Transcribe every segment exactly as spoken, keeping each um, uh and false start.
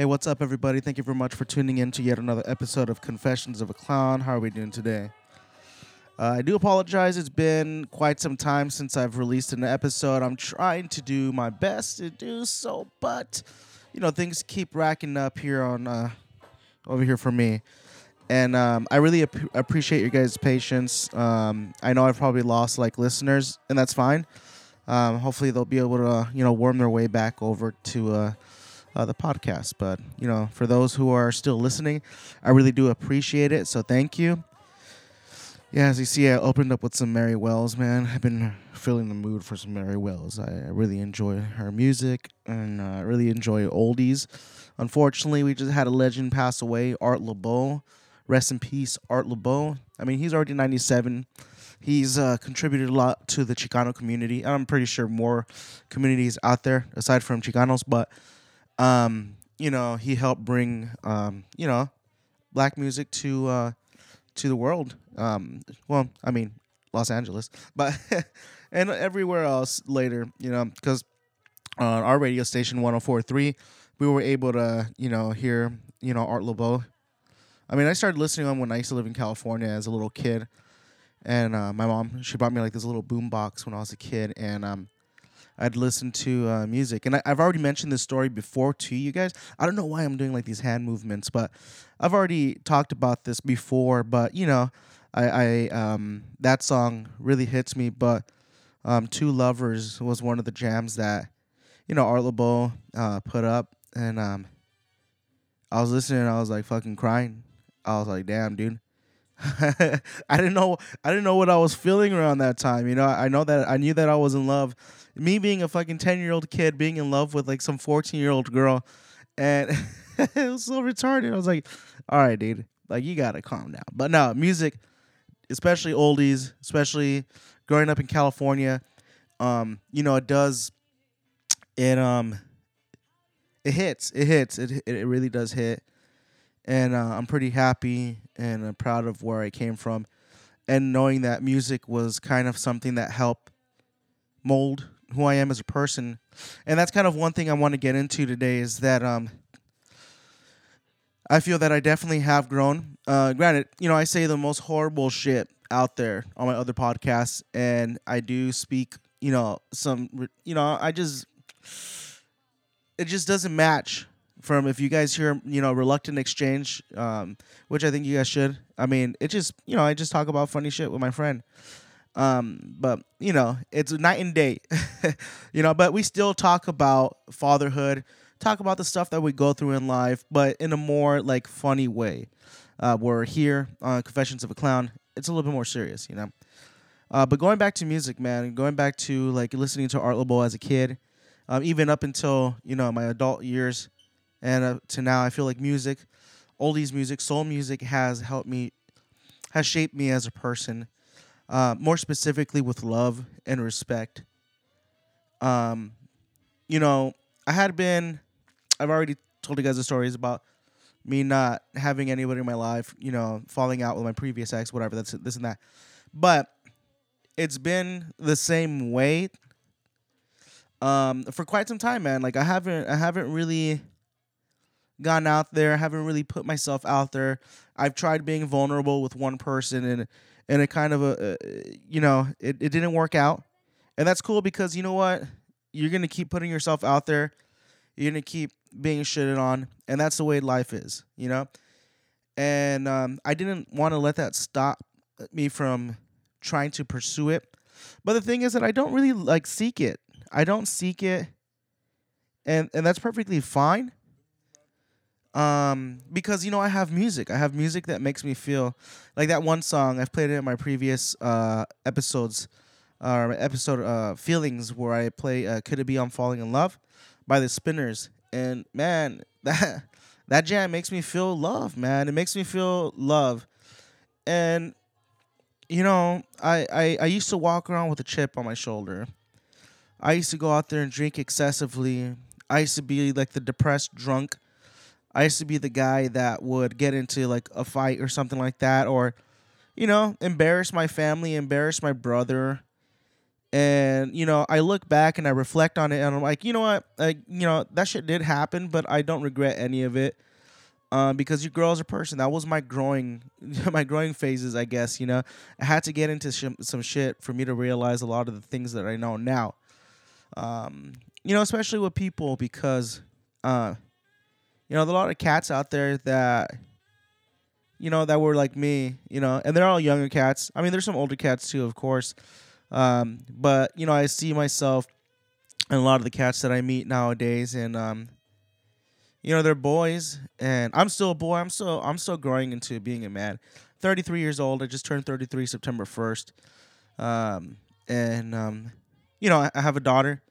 Hey, what's up, everybody? Thank you very much for tuning in to yet another episode of Confessions of a Clown. How are we doing today? Uh, I do apologize. It's been quite some time since I've released an episode. I'm trying to do my best to do so, but, you know, things keep racking up here on uh, over here for me. And um, I really ap- appreciate your guys' patience. Um, I know I've probably lost, like, listeners, and that's fine. Um, hopefully they'll be able to, uh, you know, worm their way back over to uh, uh, the podcast. But, you know, for those who are still listening, I really do appreciate it. So thank you. Yeah, as you see, I opened up with some Mary Wells, man. I've been feeling the mood for some Mary Wells. I really enjoy her music, and I uh, really enjoy oldies. Unfortunately, we just had a legend pass away, Art Laboe. Rest in peace, Art Laboe. I mean, he's already ninety-seven. He's uh, contributed a lot to the Chicano community. I'm pretty sure more communities out there, aside from Chicanos. But, um, you know, he helped bring, um, you know, black music to... Uh, to the world, um, well, I mean, Los Angeles, but and everywhere else later, you know, because on our radio station one oh four point three, we were able to, you know, hear, you know, Art Laboe. I mean, I started listening to him when I used to live in California as a little kid, and uh, my mom, she bought me like this little boom box when I was a kid, and um, I'd listen to uh, music. And I, I've already mentioned this story before to you guys. I don't know why I'm doing like these hand movements, but I've already talked about this before. But, you know, I, I um, that song really hits me. But um, Two Lovers was one of the jams that, you know, Art Laboe uh, put up. And um, I was listening and I was like fucking crying. I was like, damn, dude. I didn't know I didn't know what I was feeling around that time. You know, I, I know that I knew that I was in love. Me being a fucking ten-year-old kid being in love with like some fourteen-year-old girl, and it was so retarded. I was like, all right, dude, like you gotta calm down. But no, music, especially oldies, especially growing up in California, um, you know, it does it um it hits. It hits. It it really does hit. And uh, I'm pretty happy and uh, proud of where I came from. And knowing that music was kind of something that helped mold who I am as a person. And that's kind of one thing I want to get into today is that um, I feel that I definitely have grown. Uh, granted, you know, I say the most horrible shit out there on my other podcasts. And I do speak, you know, some, you know, I just, it just doesn't match. From if you guys hear, you know, Reluctant Exchange, um, which I think you guys should. I mean, it just, you know, I just talk about funny shit with my friend. Um, but, you know, it's night and day, you know, but we still talk about fatherhood, talk about the stuff that we go through in life, but in a more, like, funny way. Uh, we're here on Confessions of a Clown. It's a little bit more serious, you know. Uh, but going back to music, man, going back to, like, listening to Art Laboe as a kid, um, even up until, you know, my adult years. And uh, to now, I feel like music, oldies music, soul music has helped me, has shaped me as a person, uh, more specifically with love and respect. Um, you know, I had been, I've already told you guys the stories about me not having anybody in my life, you know, falling out with my previous ex, whatever, that's this and that. But it's been the same way um, for quite some time, man. Like I haven't, I haven't really... gone out there, haven't really put myself out there. I've tried being vulnerable with one person, and and it kind of a, uh, you know, it, it didn't work out, and that's cool because you know what, you're gonna keep putting yourself out there, you're gonna keep being shitted on, and that's the way life is, you know. And um, I didn't want to let that stop me from trying to pursue it, but the thing is that I don't really like seek it. I don't seek it, and and that's perfectly fine. Um, because, you know, I have music. I have music that makes me feel like that one song. I've played it in my previous uh, episodes, uh, episode uh, Feelings, where I play uh, Could It Be I'm Falling in Love by The Spinners. And, man, that that jam makes me feel love, man. It makes me feel love. And, you know, I, I, I used to walk around with a chip on my shoulder. I used to go out there and drink excessively. I used to be like the depressed drunk. I used to be the guy that would get into, like, a fight or something like that or, you know, embarrass my family, embarrass my brother, And, you know, I look back and I reflect on it and I'm like, you know what? Like, you know, that shit did happen, but I don't regret any of it. Um, because you grow as a person. That was my growing, my growing phases, I guess, you know. I had to get into sh- some shit for me to realize a lot of the things that I know now. Um, you know, especially with people because, uh, you know, there are a lot of cats out there that, you know, that were like me, you know, and they're all younger cats. I mean, there's some older cats too, of course. Um, but, you know, I see myself in a lot of the cats that I meet nowadays and, um, you know, they're boys, and I'm still a boy. I'm still I'm still growing into being a man. thirty-three years old. I just turned thirty-three September first. Um, and, um, you know, I, I have a daughter.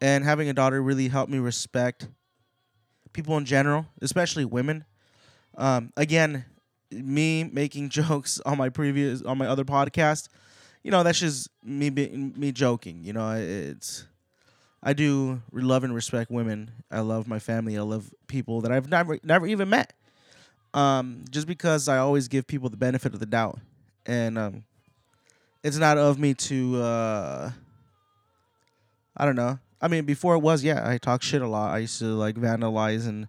And having a daughter really helped me respect people in general, especially women. Um, again, me making jokes on my previous, on my other podcast, you know, that's just me me joking. You know, it's... I do love and respect women. I love my family. I love people that I've never never even met. Um, just because I always give people the benefit of the doubt. And um, it's not of me to, uh, I don't know. I mean, before it was, yeah, I talk shit a lot. I used to, like, vandalize and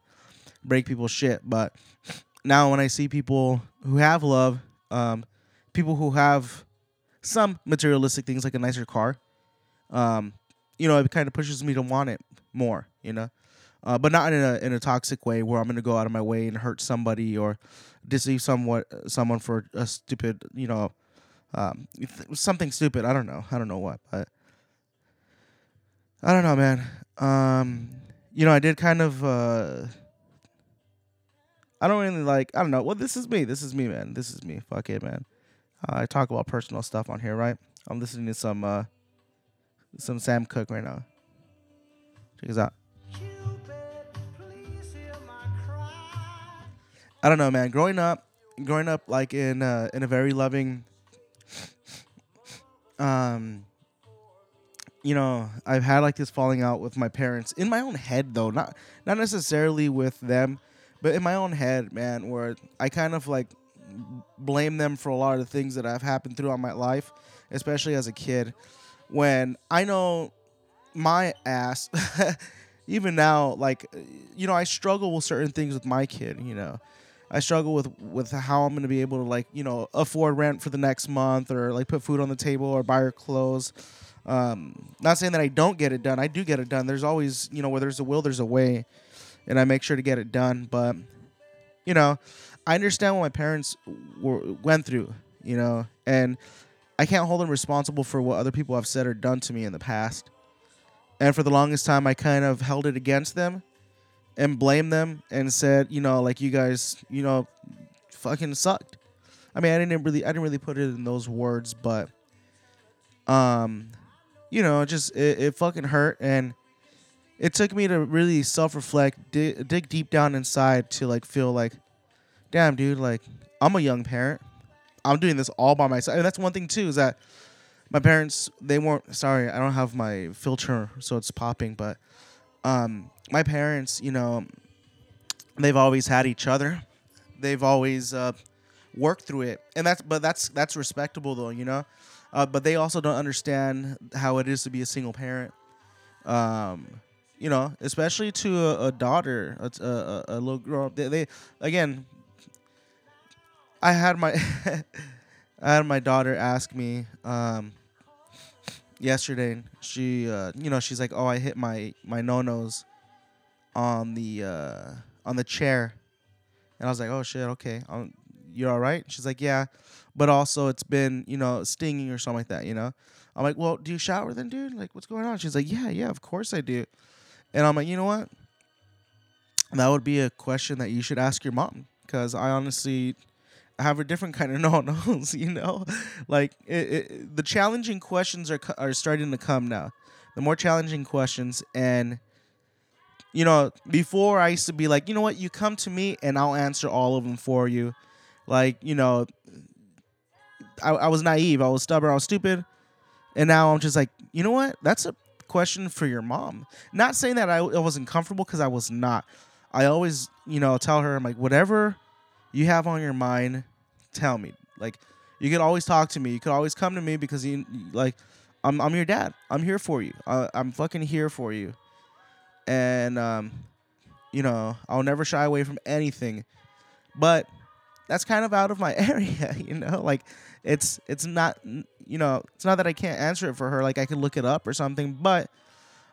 break people's shit. But now when I see people who have love, um, people who have some materialistic things like a nicer car, um, you know, it kind of pushes me to want it more, you know, uh, but not in a in a toxic way where I'm going to go out of my way and hurt somebody or deceive someone someone for a stupid, you know, um, something stupid. I don't know. I don't know what. But I don't know, man. Um, you know, I did kind of. Uh, I don't really like. I don't know. Well, this is me. This is me, man. This is me. Fuck it, man. Uh, I talk about personal stuff on here, right? I'm listening to some. Uh, Some Sam Cooke right now. Check this out. I don't know, man. Growing up, growing up like in uh, in a very loving, um, you know, I've had like this falling out with my parents in my own head though, not not necessarily with them, but in my own head, man, where I kind of like blame them for a lot of the things that have happened throughout my life, especially as a kid. When I know my ass, even now, like, you know, I struggle with certain things with my kid, you know. I struggle with, with how I'm going to be able to, like, you know, afford rent for the next month or, like, put food on the table or buy her clothes. Um, not saying that I don't get it done. I do get it done. There's always, you know, where there's a will, there's a way. And I make sure to get it done. But, you know, I understand what my parents were, went through, you know, and I can't hold them responsible for what other people have said or done to me in the past. And for the longest time, I kind of held it against them and blamed them and said, you know, like, you guys, you know, fucking sucked. I mean, I didn't really, I didn't really put it in those words, but, um, you know, it just, it, it fucking hurt. And it took me to really self-reflect, dig, dig deep down inside to, like, feel like, damn, dude, like, I'm a young parent. I'm doing this all by myself. And that's one thing, too, is that my parents, they weren't... Sorry, I don't have my filter, so it's popping. But um, my parents, you know, they've always had each other. They've always uh, worked through it. and that's But that's that's respectable, though, you know? Uh, but they also don't understand how it is to be a single parent. Um, you know, especially to a, a daughter, a, a, a little girl. They, they again... I had my I had my daughter ask me um, yesterday. She, uh, you know, she's like, "Oh, I hit my my no-nos on the uh, on the chair," and I was like, "Oh shit, okay, um, you're all right?" She's like, "Yeah, but also it's been, you know, stinging or something like that, you know." I'm like, "Well, do you shower then, dude? Like, what's going on?" She's like, "Yeah, yeah, of course I do," and I'm like, "You know what? That would be a question that you should ask your mom because I honestly." Have a different kind of no-nos, you know? Like, it, it, the challenging questions are are starting to come now. The more challenging questions. And, you know, before I used to be like, you know what? You come to me and I'll answer all of them for you. Like, you know, I, I was naive. I was stubborn. I was stupid. And now I'm just like, you know what? That's a question for your mom. Not saying that I, I wasn't comfortable because I was not. I always, you know, tell her, I'm like, whatever you have on your mind, tell me. Like, you could always talk to me. You could always come to me because, you like, I'm I'm your dad. I'm here for you. Uh, I'm fucking here for you. And um, you know, I'll never shy away from anything. But that's kind of out of my area, you know? Like it's it's not, you know, it's not that I can't answer it for her. Like I could look it up or something, but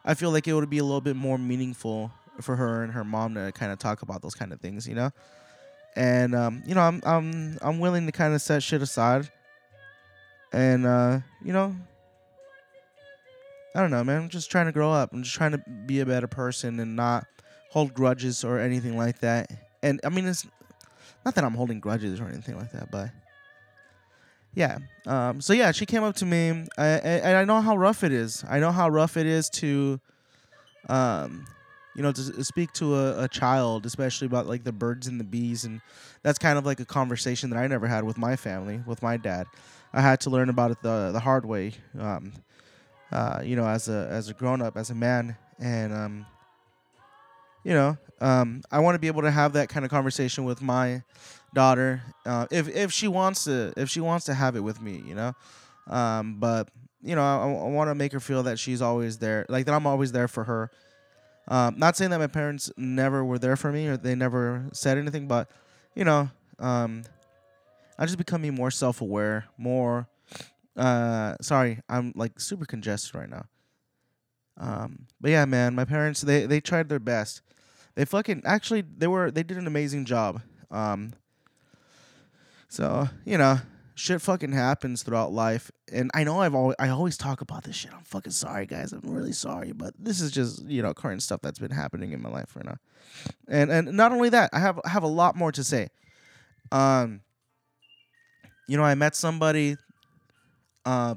I feel like it would be a little bit more meaningful for her and her mom to kind of talk about those kind of things, you know? And um, you know, I'm I'm I'm willing to kind of set shit aside. And uh, you know, I don't know, man. I'm just trying to grow up. I'm just trying to be a better person and not hold grudges or anything like that. And I mean, it's not that I'm holding grudges or anything like that, but yeah. Um, so yeah, she came up to me, and I, I, I know how rough it is. I know how rough it is to, um. You know, to speak to a, a child, especially about, like, the birds and the bees. And that's kind of, like, a conversation that I never had with my family, with my dad. I had to learn about it the the hard way, um, uh, you know, as a as a grown-up, as a man. And, um, you know, um, I want to be able to have that kind of conversation with my daughter, uh, if if she wants to if she wants to have it with me, you know. Um, but, you know, I, I want to make her feel that she's always there, like, that I'm always there for her. Um, not saying that my parents never were there for me or they never said anything, but, you know, um, I'm just becoming more self-aware, more, uh, sorry, I'm, like, super congested right now. Um, but, yeah, man, my parents, they, they tried their best. They fucking, actually, they were, they did an amazing job. Um, so, you know, shit fucking happens throughout life. And I know I've always I always talk about this shit. I'm fucking sorry, guys. I'm really sorry, but this is just, you know, current stuff that's been happening in my life right now. And and not only that, I have I have a lot more to say. Um, you know, I met somebody, uh,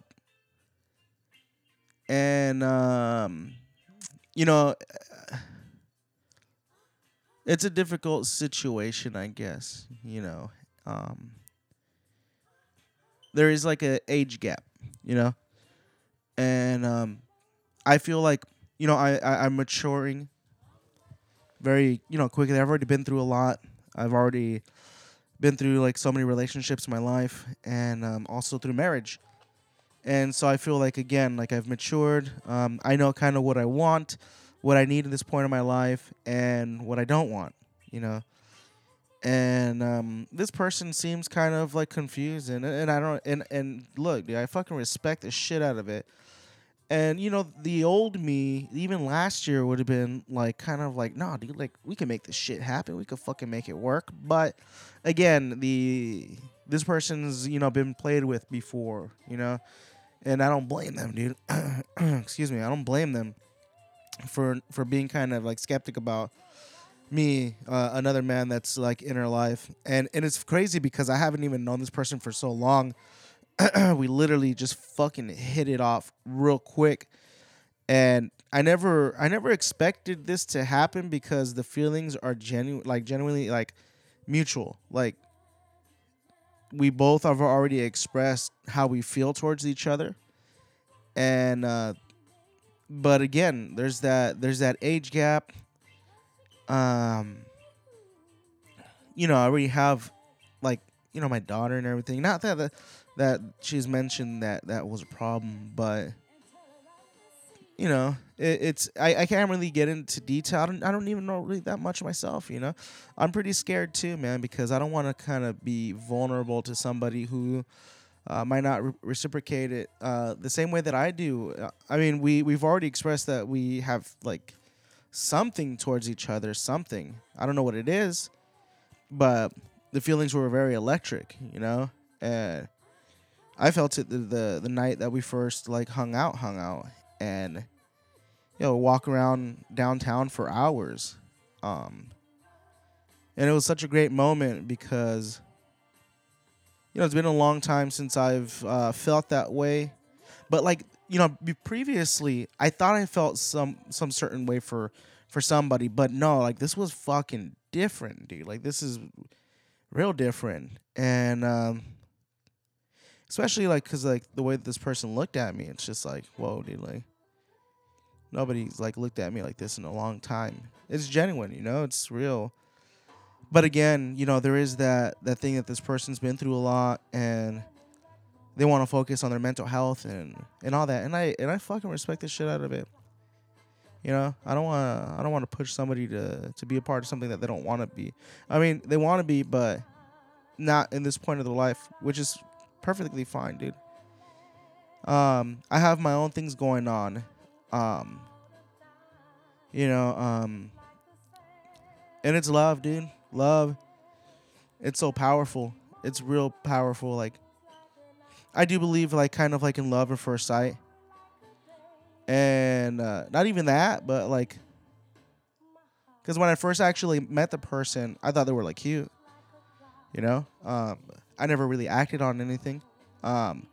and um, you know, it's a difficult situation, I guess. You know, um. There is like an age gap, you know, and um, I feel like, you know, I, I, I'm maturing very, you know, quickly. I've already been through a lot. I've already been through like so many relationships in my life and um, also through marriage. And so I feel like, again, like I've matured. Um, I know kind of what I want, what I need at this point in my life and what I don't want, you know. And um, this person seems kind of like confused, and and I don't and and look, dude, I fucking respect the shit out of it. And you know, the old me, even last year, would have been like kind of like, nah, dude, like we can make this shit happen, we could fucking make it work. But again, the this person's you know been played with before, you know, and I don't blame them, dude. Excuse me, I don't blame them for for being kind of like skeptic about me, uh, another man that's like in her life. And and it's crazy because I haven't even known this person for so long. We literally just fucking hit it off real quick, and I never I never expected this to happen because the feelings are genuine, like genuinely like mutual. Like we both have already expressed how we feel towards each other, and uh, but again, there's that there's that age gap. Um, you know, I already have, like, you know, my daughter and everything. Not that that, that she's mentioned that that was a problem, but you know, it, it's I, I can't really get into detail. I don't, I don't even know really that much myself. You know, I'm pretty scared too, man, because I don't want to kind of be vulnerable to somebody who uh, might not re- reciprocate it uh, the same way that I do. I mean, we we've already expressed that we have like something towards each other, something. I don't know what it is, but the feelings were very electric, you know? And I felt it the the, the night that we first, like, hung out, hung out. And, you know, walk around downtown for hours. Um, and it was such a great moment because, you know, it's been a long time since I've uh, felt that way. But, like, you know, previously, I thought I felt some some certain way for, for somebody, but no, like, this was fucking different, dude. Like, this is real different. And um, especially, like, because, like, the way that this person looked at me, it's just like, whoa, dude, like, nobody's, like, looked at me like this in a long time. It's genuine, you know? It's real. But, again, you know, there is that, that thing that this person's been through a lot, and they want to focus on their mental health and, and all that. And I and I fucking respect the shit out of it. You know, I don't want I don't want to push somebody to, to be a part of something that they don't want to be. I mean, they want to be, but not in this point of their life, which is perfectly fine, dude. Um, I have my own things going on. Um, you know, um, and it's love, dude. Love. It's so powerful. It's real powerful. Like, I do believe, like, kind of like in love at first sight. And uh, not even that, but like, because when I first actually met the person, I thought they were like cute, you know. Um, I never really acted on anything, um,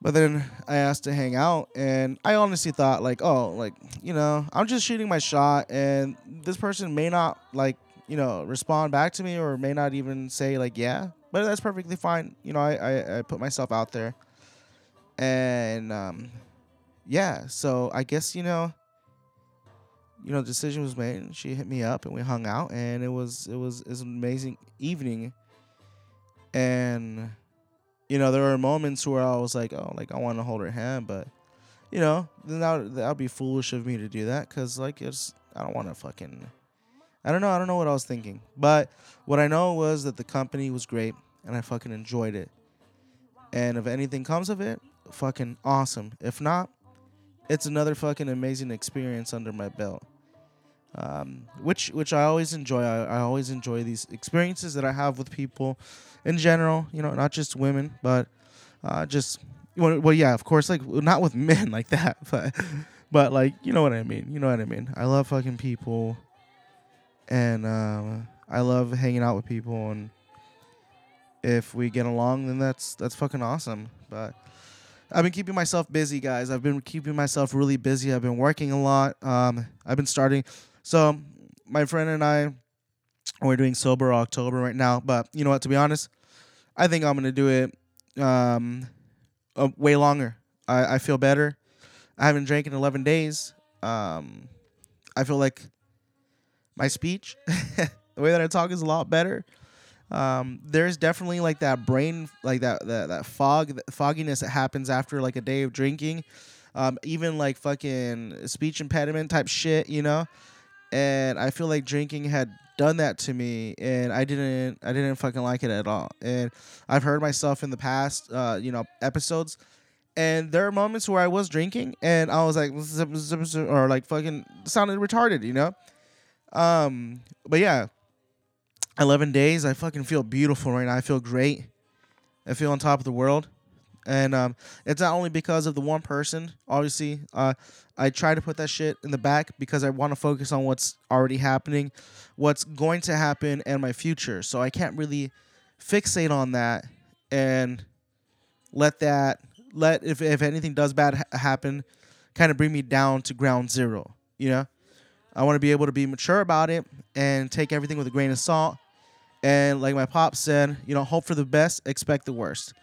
but then I asked to hang out, and I honestly thought like, oh, like you know, I'm just shooting my shot, and this person may not like you know respond back to me, or may not even say like yeah, but that's perfectly fine, you know. I I, I put myself out there, and um. Yeah, so I guess, you know, you know, the decision was made, and she hit me up, and we hung out, and it was, it was, it was an amazing evening, and, you know, there were moments where I was like, oh, like, I want to hold her hand, but, you know, then that, that would be foolish of me to do that, because, like, it's, I don't want to fucking, I don't know, I don't know what I was thinking, but what I know was that the company was great, and I fucking enjoyed it, and if anything comes of it, fucking awesome, if not, it's another fucking amazing experience under my belt, um, which which I always enjoy. I, I always enjoy these experiences that I have with people in general, you know, not just women, but uh, just, well, well, yeah, of course, like, not with men like that, but, but like, you know what I mean, you know what I mean. I love fucking people, and um, I love hanging out with people, and if we get along, then that's that's fucking awesome, but... I've been keeping myself busy, guys. I've been keeping myself really busy. I've been working a lot. Um, I've been starting. So my friend and I, we're doing Sober October right now. But you know what? To be honest, I think I'm going to do it um, uh, way longer. I, I feel better. I haven't drank in eleven days. Um, I feel like my speech, the way that I talk is a lot better. Um, there's definitely like that brain, like that, that, that fog, that fogginess that happens after like a day of drinking, um, even like fucking speech impediment type shit, you know? And I feel like drinking had done that to me, and I didn't, I didn't fucking like it at all. And I've heard myself in the past, uh, you know, episodes, and there are moments where I was drinking and I was like, or like fucking sounded retarded, you know? Um, but yeah. eleven days, I fucking feel beautiful right now. I feel great. I feel on top of the world. And um, it's not only because of the one person. Obviously, uh, I try to put that shit in the back because I want to focus on what's already happening, what's going to happen, and my future. So I can't really fixate on that and let that, let if, if anything does bad ha- happen, kind of bring me down to ground zero, you know? I want to be able to be mature about it and take everything with a grain of salt. And like my pop said, you know, hope for the best, expect the worst.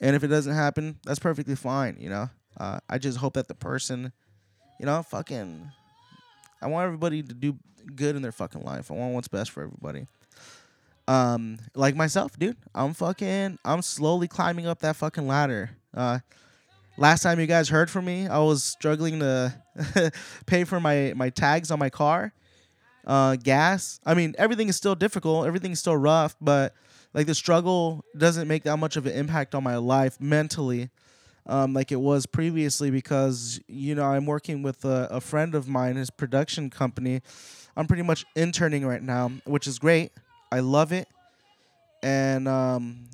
And if it doesn't happen, that's perfectly fine, you know. Uh, I just hope that the person, you know, fucking... I want everybody to do good in their fucking life. I want what's best for everybody. Um, like myself, dude. I'm fucking... I'm slowly climbing up that fucking ladder. Uh, last time you guys heard from me, I was struggling to... pay for my, my tags on my car, uh, gas. I mean, everything is still difficult. Everything is still rough, but like the struggle doesn't make that much of an impact on my life mentally, um, like it was previously because, you know, I'm working with a, a friend of mine, his production company. I'm pretty much interning right now, which is great. I love it. And, um,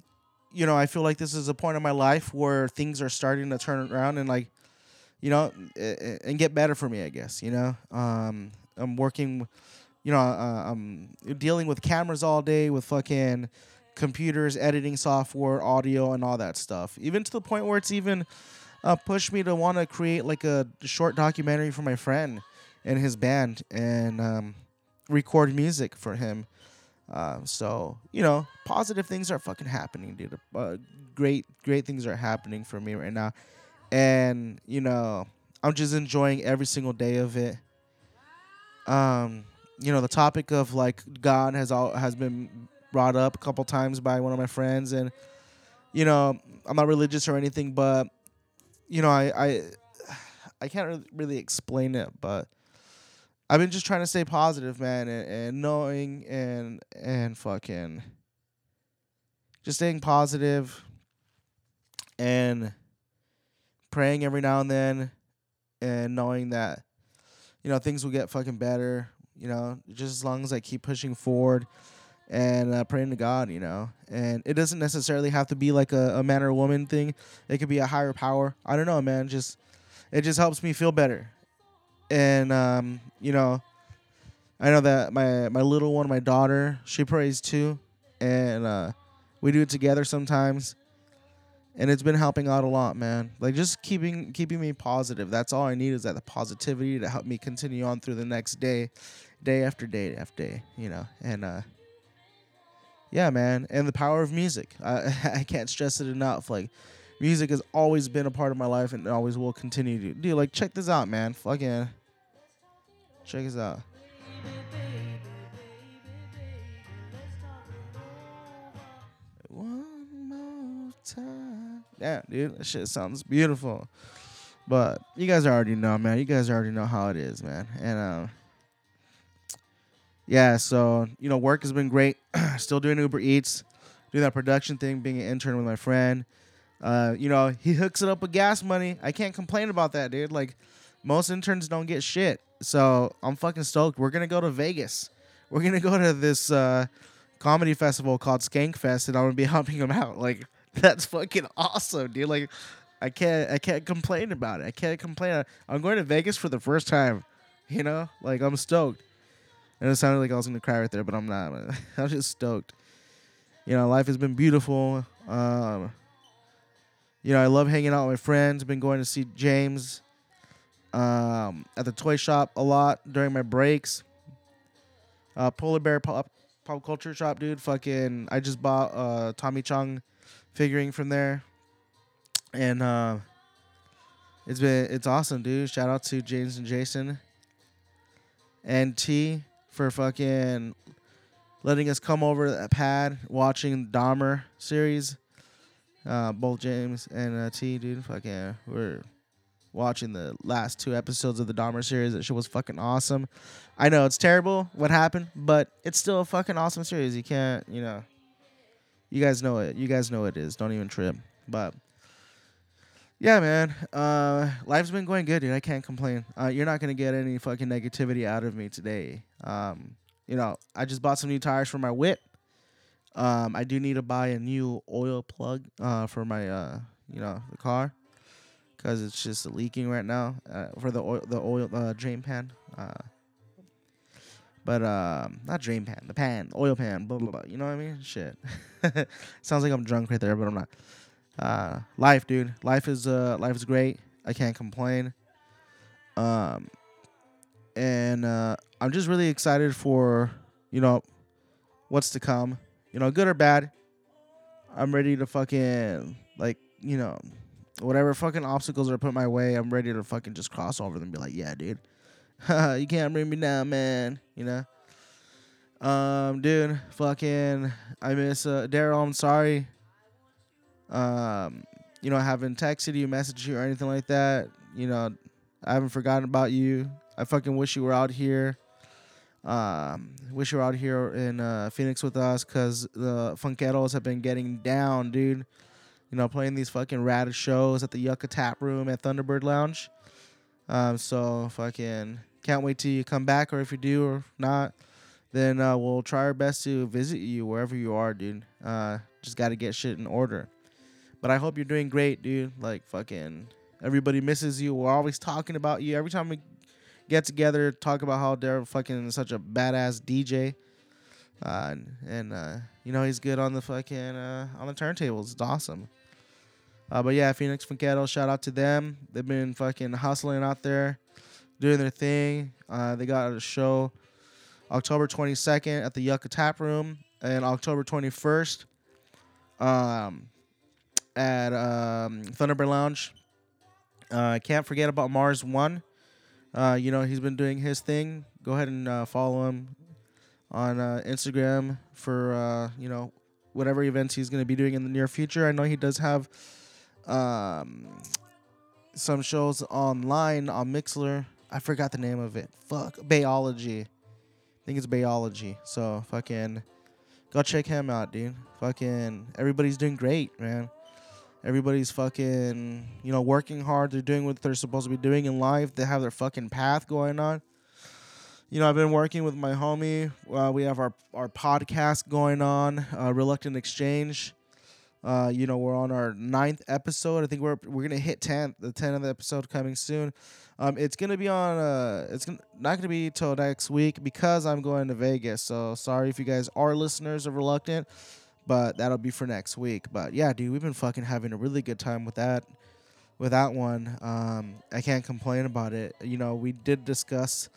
you know, I feel like this is a point in my life where things are starting to turn around and like, you know, and get better for me, I guess, you know. Um, I'm working, you know, uh, I'm dealing with cameras all day, with fucking computers, editing software, audio, and all that stuff. Even to the point where it's even uh, pushed me to want to create, like, a short documentary for my friend and his band and um, record music for him. Uh, so, you know, positive things are fucking happening, dude. Uh, great, great things are happening for me right now. And, you know, I'm just enjoying every single day of it. Um, you know, the topic of, like, God has all, has been brought up a couple times by one of my friends. And, you know, I'm not religious or anything, but, you know, I I, I can't really explain it, but I've been just trying to stay positive, man, and, and knowing and and fucking just staying positive and praying every now and then and knowing that, you know, things will get fucking better, you know, just as long as I keep pushing forward and uh, praying to God, you know. And it doesn't necessarily have to be like a, a man or a woman thing. It could be a higher power. I don't know, man. Just it just helps me feel better. And, um, you know, I know that my, my little one, my daughter, she prays too. And uh, we do it together sometimes. And it's been helping out a lot, man. Like, just keeping keeping me positive. That's all I need is that the positivity to help me continue on through the next day, day after day after day, you know. And, uh, yeah, man. And the power of music. I, I can't stress it enough. Like, music has always been a part of my life and always will continue to. Dude, like, check this out, man. Fucking check this out. One more time. Damn, dude, that shit sounds beautiful. But you guys already know, man. You guys already know how it is, man. And, um, yeah, so, you know, work has been great. Still doing Uber Eats, doing that production thing, being an intern with my friend. Uh, you know, he hooks it up with gas money. I can't complain about that, dude. Like, most interns don't get shit. So I'm fucking stoked. We're going to go to Vegas. We're going to go to this uh, comedy festival called Skank Fest, and I'm going to be helping him out. Like, that's fucking awesome, dude. Like, I can't, I can't complain about it. I can't complain. I'm going to Vegas for the first time, you know. Like, I'm stoked. And it sounded like I was gonna cry right there, but I'm not. I'm just stoked. You know, life has been beautiful. Um, you know, I love hanging out with my friends. Been going to see James um, at the toy shop a lot during my breaks. Uh, Polar Bear pop pop culture shop, dude. Fucking, I just bought uh, Tommy Chong figuring from there, and uh, it's been it's awesome, dude. Shout out to James and Jason and T for fucking letting us come over to that pad, watching the Dahmer series. Uh, both James and uh, T, dude, fucking we're watching the last two episodes of the Dahmer series. That shit was fucking awesome. I know it's terrible what happened, but it's still a fucking awesome series. You can't, you know. You guys know it. You guys know it is. Don't even trip. But, yeah, man. Uh, life's been going good, dude. I can't complain. Uh, you're not going to get any fucking negativity out of me today. Um, you know, I just bought some new tires for my whip. Um, I do need to buy a new oil plug uh, for my, uh, you know, the car. Because it's just leaking right now uh, for the oil, the oil uh, drain pan. Uh, But, um, not drain pan, the pan, oil pan, blah, blah, blah. You know what I mean? Shit. Sounds like I'm drunk right there, but I'm not. Uh, life, dude. Life is, uh, life is great. I can't complain. Um, and, uh, I'm just really excited for, you know, what's to come. You know, good or bad. I'm ready to fucking, like, you know, whatever fucking obstacles are put my way, I'm ready to fucking just cross over them and be like, yeah, dude. You can't bring me down, man. You know, um, dude, fucking, I miss uh, Daryl. I'm sorry. Um, you know, I haven't texted you, messaged you, or anything like that. You know, I haven't forgotten about you. I fucking wish you were out here. Um, wish you were out here in uh, Phoenix with us, cause the Funqueros have been getting down, dude. You know, playing these fucking rad shows at the Yucca Tap Room at Thunderbird Lounge. Um, so fucking can't wait till you come back, or if you do or not, then uh, we'll try our best to visit you wherever you are, dude. Uh, just gotta get shit in order. But I hope you're doing great, dude. Like, fucking everybody misses you. We're always talking about you. Every time we get together, talk about how they're fucking such a badass D J. Uh, and, and uh, you know, he's good on the fucking uh, on the turntables. It's awesome. Uh, but yeah, Phoenix Funquero, shout out to them. They've been fucking hustling out there, doing their thing. Uh, they got a show October twenty-second at the Yucca Tap Room, and October twenty-first um, at um, Thunderbird Lounge. I uh, can't forget about Mars One. Uh, you know, he's been doing his thing. Go ahead and uh, follow him on uh, Instagram for, uh, you know, whatever events he's going to be doing in the near future. I know he does have um, some shows online on Mixlr. I forgot the name of it. Fuck. Bayology. I think it's Bayology. So fucking go check him out, dude. Fucking everybody's doing great, man. Everybody's fucking, you know, working hard. They're doing what they're supposed to be doing in life. They have their fucking path going on. You know, I've been working with my homie. Uh, we have our, our podcast going on, uh, Reluctant Exchange. Uh, you know, we're on our ninth episode. I think we're we're gonna hit ten, the tenth episode coming soon. Um, it's gonna be on. Uh, it's gonna, not gonna be till next week because I'm going to Vegas. So sorry if you guys are listeners of Reluctant, but that'll be for next week. But yeah, dude, we've been fucking having a really good time with that, with that one. Um, I can't complain about it. You know, we did discuss.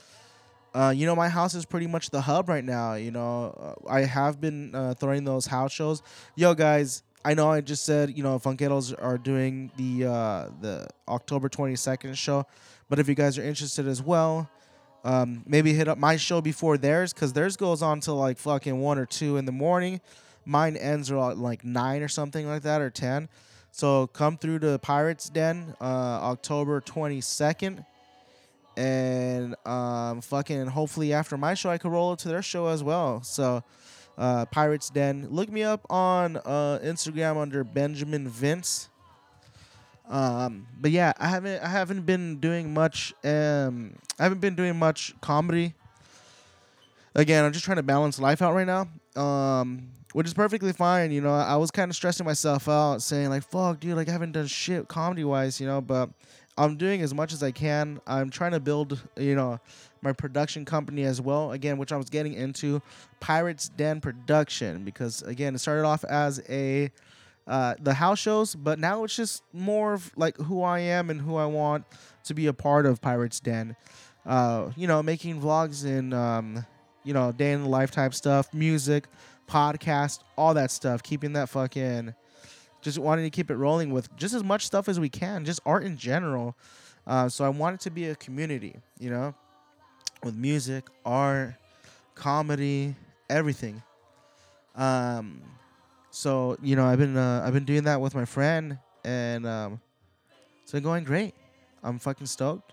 Uh, you know, my house is pretty much the hub right now. You know, uh, I have been uh, throwing those house shows. Yo, guys, I know I just said, you know, Funqueros are doing the uh, the October twenty-second show. But if you guys are interested as well, um, maybe hit up my show before theirs, because theirs goes on till like fucking one or two in the morning. Mine ends at like nine or something like that, or ten. So come through to Pirate's Den uh, October twenty-second. And um, fucking hopefully after my show, I could roll up to their show as well. So uh, Pirate's Den. Look me up on uh, Instagram under Benjamin Vince. Um, but yeah, I haven't I haven't been doing much. Um, I haven't been doing much comedy. Again, I'm just trying to balance life out right now, um, which is perfectly fine. You know, I was kind of stressing myself out, saying like, "Fuck, dude, like I haven't done shit comedy wise," you know, but. I'm doing as much as I can. I'm trying to build, you know, my production company as well. Again, which I was getting into, Pirate's Den Production, because again, it started off as a uh, the house shows, but now it's just more of like who I am and who I want to be a part of Pirate's Den. Uh, you know, making vlogs and um, you know, day in the life type stuff, music, podcast, all that stuff. Keeping that fucking. Just wanting to keep it rolling with just as much stuff as we can, just art in general. Uh, so I want it to be a community, you know, with music, art, comedy, everything. Um, so you know, I've been uh, I've been doing that with my friend, and um, it's been going great. I'm fucking stoked.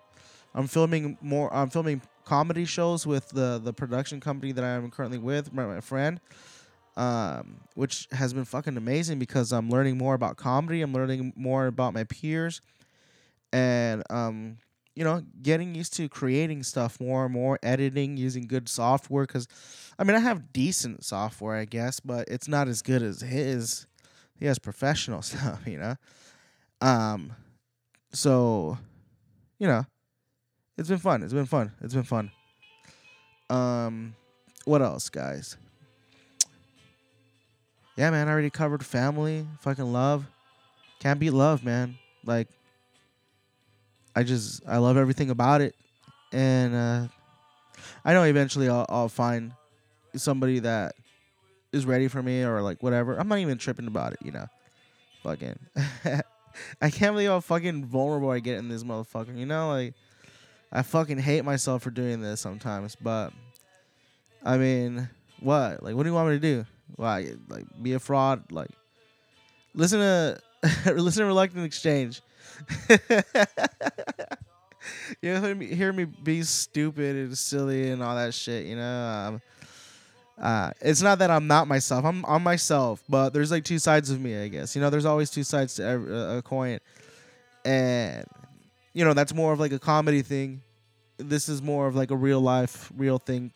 I'm filming more. I'm filming comedy shows with the the production company that I am currently with, my, my friend. Um, which has been fucking amazing because I'm learning more about comedy. I'm learning more about my peers and, um, you know, getting used to creating stuff more and more, editing, using good software. Because, I mean, I have decent software, I guess, but it's not as good as his. He has professional stuff, you know? Um, so, you know, it's been fun. It's been fun. It's been fun. Um, what else, guys? Yeah, man, I already covered family, fucking love. Can't beat love, man. Like, I just, I love everything about it. And uh, I know eventually I'll, I'll find somebody that is ready for me or, like, whatever. I'm not even tripping about it, you know. Fucking. I can't believe how fucking vulnerable I get in this motherfucker, you know? Like, I fucking hate myself for doing this sometimes. But, I mean, what? Like, what do you want me to do? Why, like, be a fraud? Like, listen to listen to Reluctant Exchange. You know, hear me, hear me be stupid and silly and all that shit. You know, um, uh, it's not that I'm not myself. I'm I'm myself, but there's like two sides of me, I guess. You know, there's always two sides to every, uh, a coin, and you know that's more of like a comedy thing. This is more of like a real life, real thing.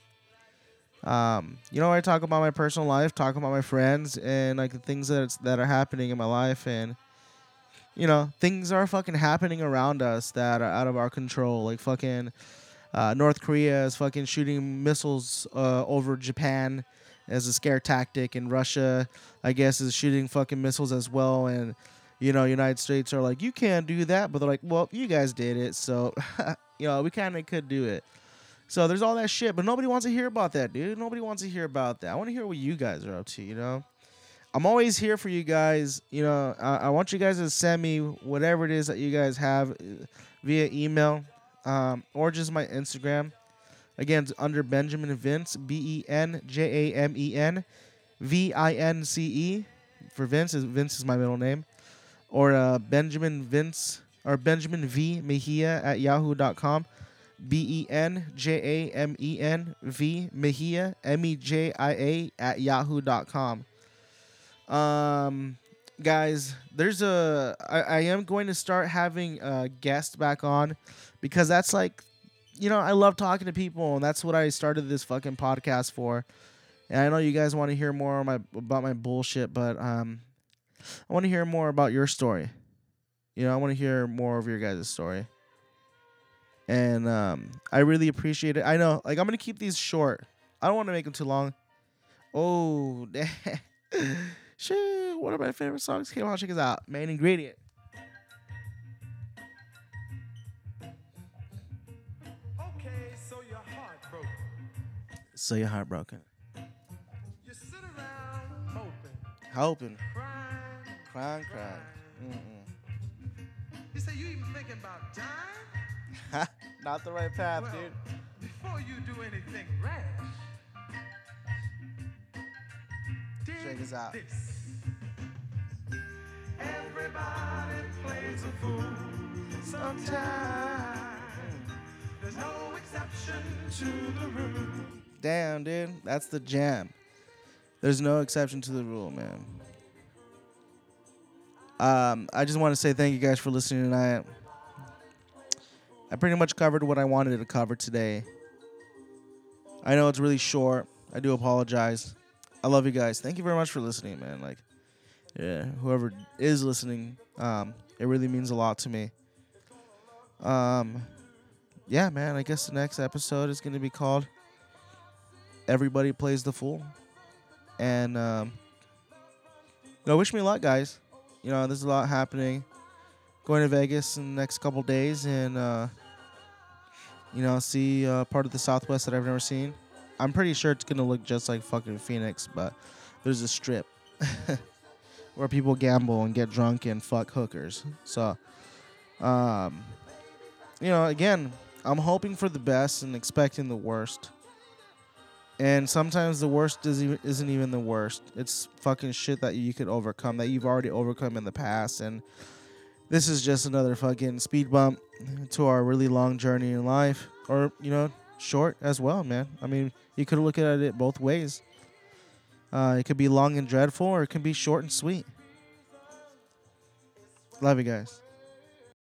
Um, you know, I talk about my personal life, talk about my friends, and like the things that it's, that are happening in my life, and you know, things are fucking happening around us that are out of our control. Like fucking uh, North Korea is fucking shooting missiles uh, over Japan as a scare tactic, and Russia, I guess, is shooting fucking missiles as well. And you know, United States are like, you can't do that, but they're like, well, you guys did it, so you know, we kind of could do it. So there's all that shit, but nobody wants to hear about that, dude. Nobody wants to hear about that. I want to hear what you guys are up to, you know? I'm always here for you guys. You know, I, I want you guys to send me whatever it is that you guys have via email um, or just my Instagram. Again, it's under Benjamin Vince, B E N J A M E N. V I N C E for Vince. Vince is my middle name. Or uh, Benjamin Vince or Benjamin V Mejia at yahoo dot com. B E N J A M E N V Mejia M E J I A at yahoo dot com. Um, guys, there's a I, I am going to start having a guest back on, because that's like, you know, I love talking to people, and that's what I started this fucking podcast for. And I know you guys want to hear more on my, about my bullshit, but um, I want to hear more about your story. You know, I want to hear more of your guys' story. And um, I really appreciate it. I know, like, I'm going to keep these short. I don't want to make them too long. Oh, shit. One of my favorite songs came out. Check this out. Main ingredient. Okay, so you're heartbroken. So you're heartbroken. You sit around hoping. Hoping. Crying. Crying, crying. Mm-mm. You say you even thinking about dying? Not the right path, well, dude. Before you do anything rash, check this out. This. Everybody plays a fool sometimes. There's no exception to the rule. Damn, dude, that's the jam. There's no exception to the rule, man. Um, I just want to say thank you guys for listening tonight. I pretty much covered what I wanted to cover today. I know it's really short. I do apologize. I love you guys. Thank you very much for listening, man. Like, yeah, whoever is listening, um, it really means a lot to me. Um, yeah, man, I guess the next episode is going to be called Everybody Plays the Fool. And, um, no, wish me luck, guys. You know, there's a lot happening. Going to Vegas in the next couple days, and, uh, you know, see uh, part of the Southwest that I've never seen. I'm pretty sure it's going to look just like fucking Phoenix, but there's a strip where people gamble and get drunk and fuck hookers. So, um, you know, again, I'm hoping for the best and expecting the worst. And sometimes the worst isn't even the worst. It's fucking shit that you could overcome, that you've already overcome in the past, and this is just another fucking speed bump to our really long journey in life. Or, you know, short as well, man. I mean, you could look at it both ways. Uh, it could be long and dreadful, or it can be short and sweet. Love you guys.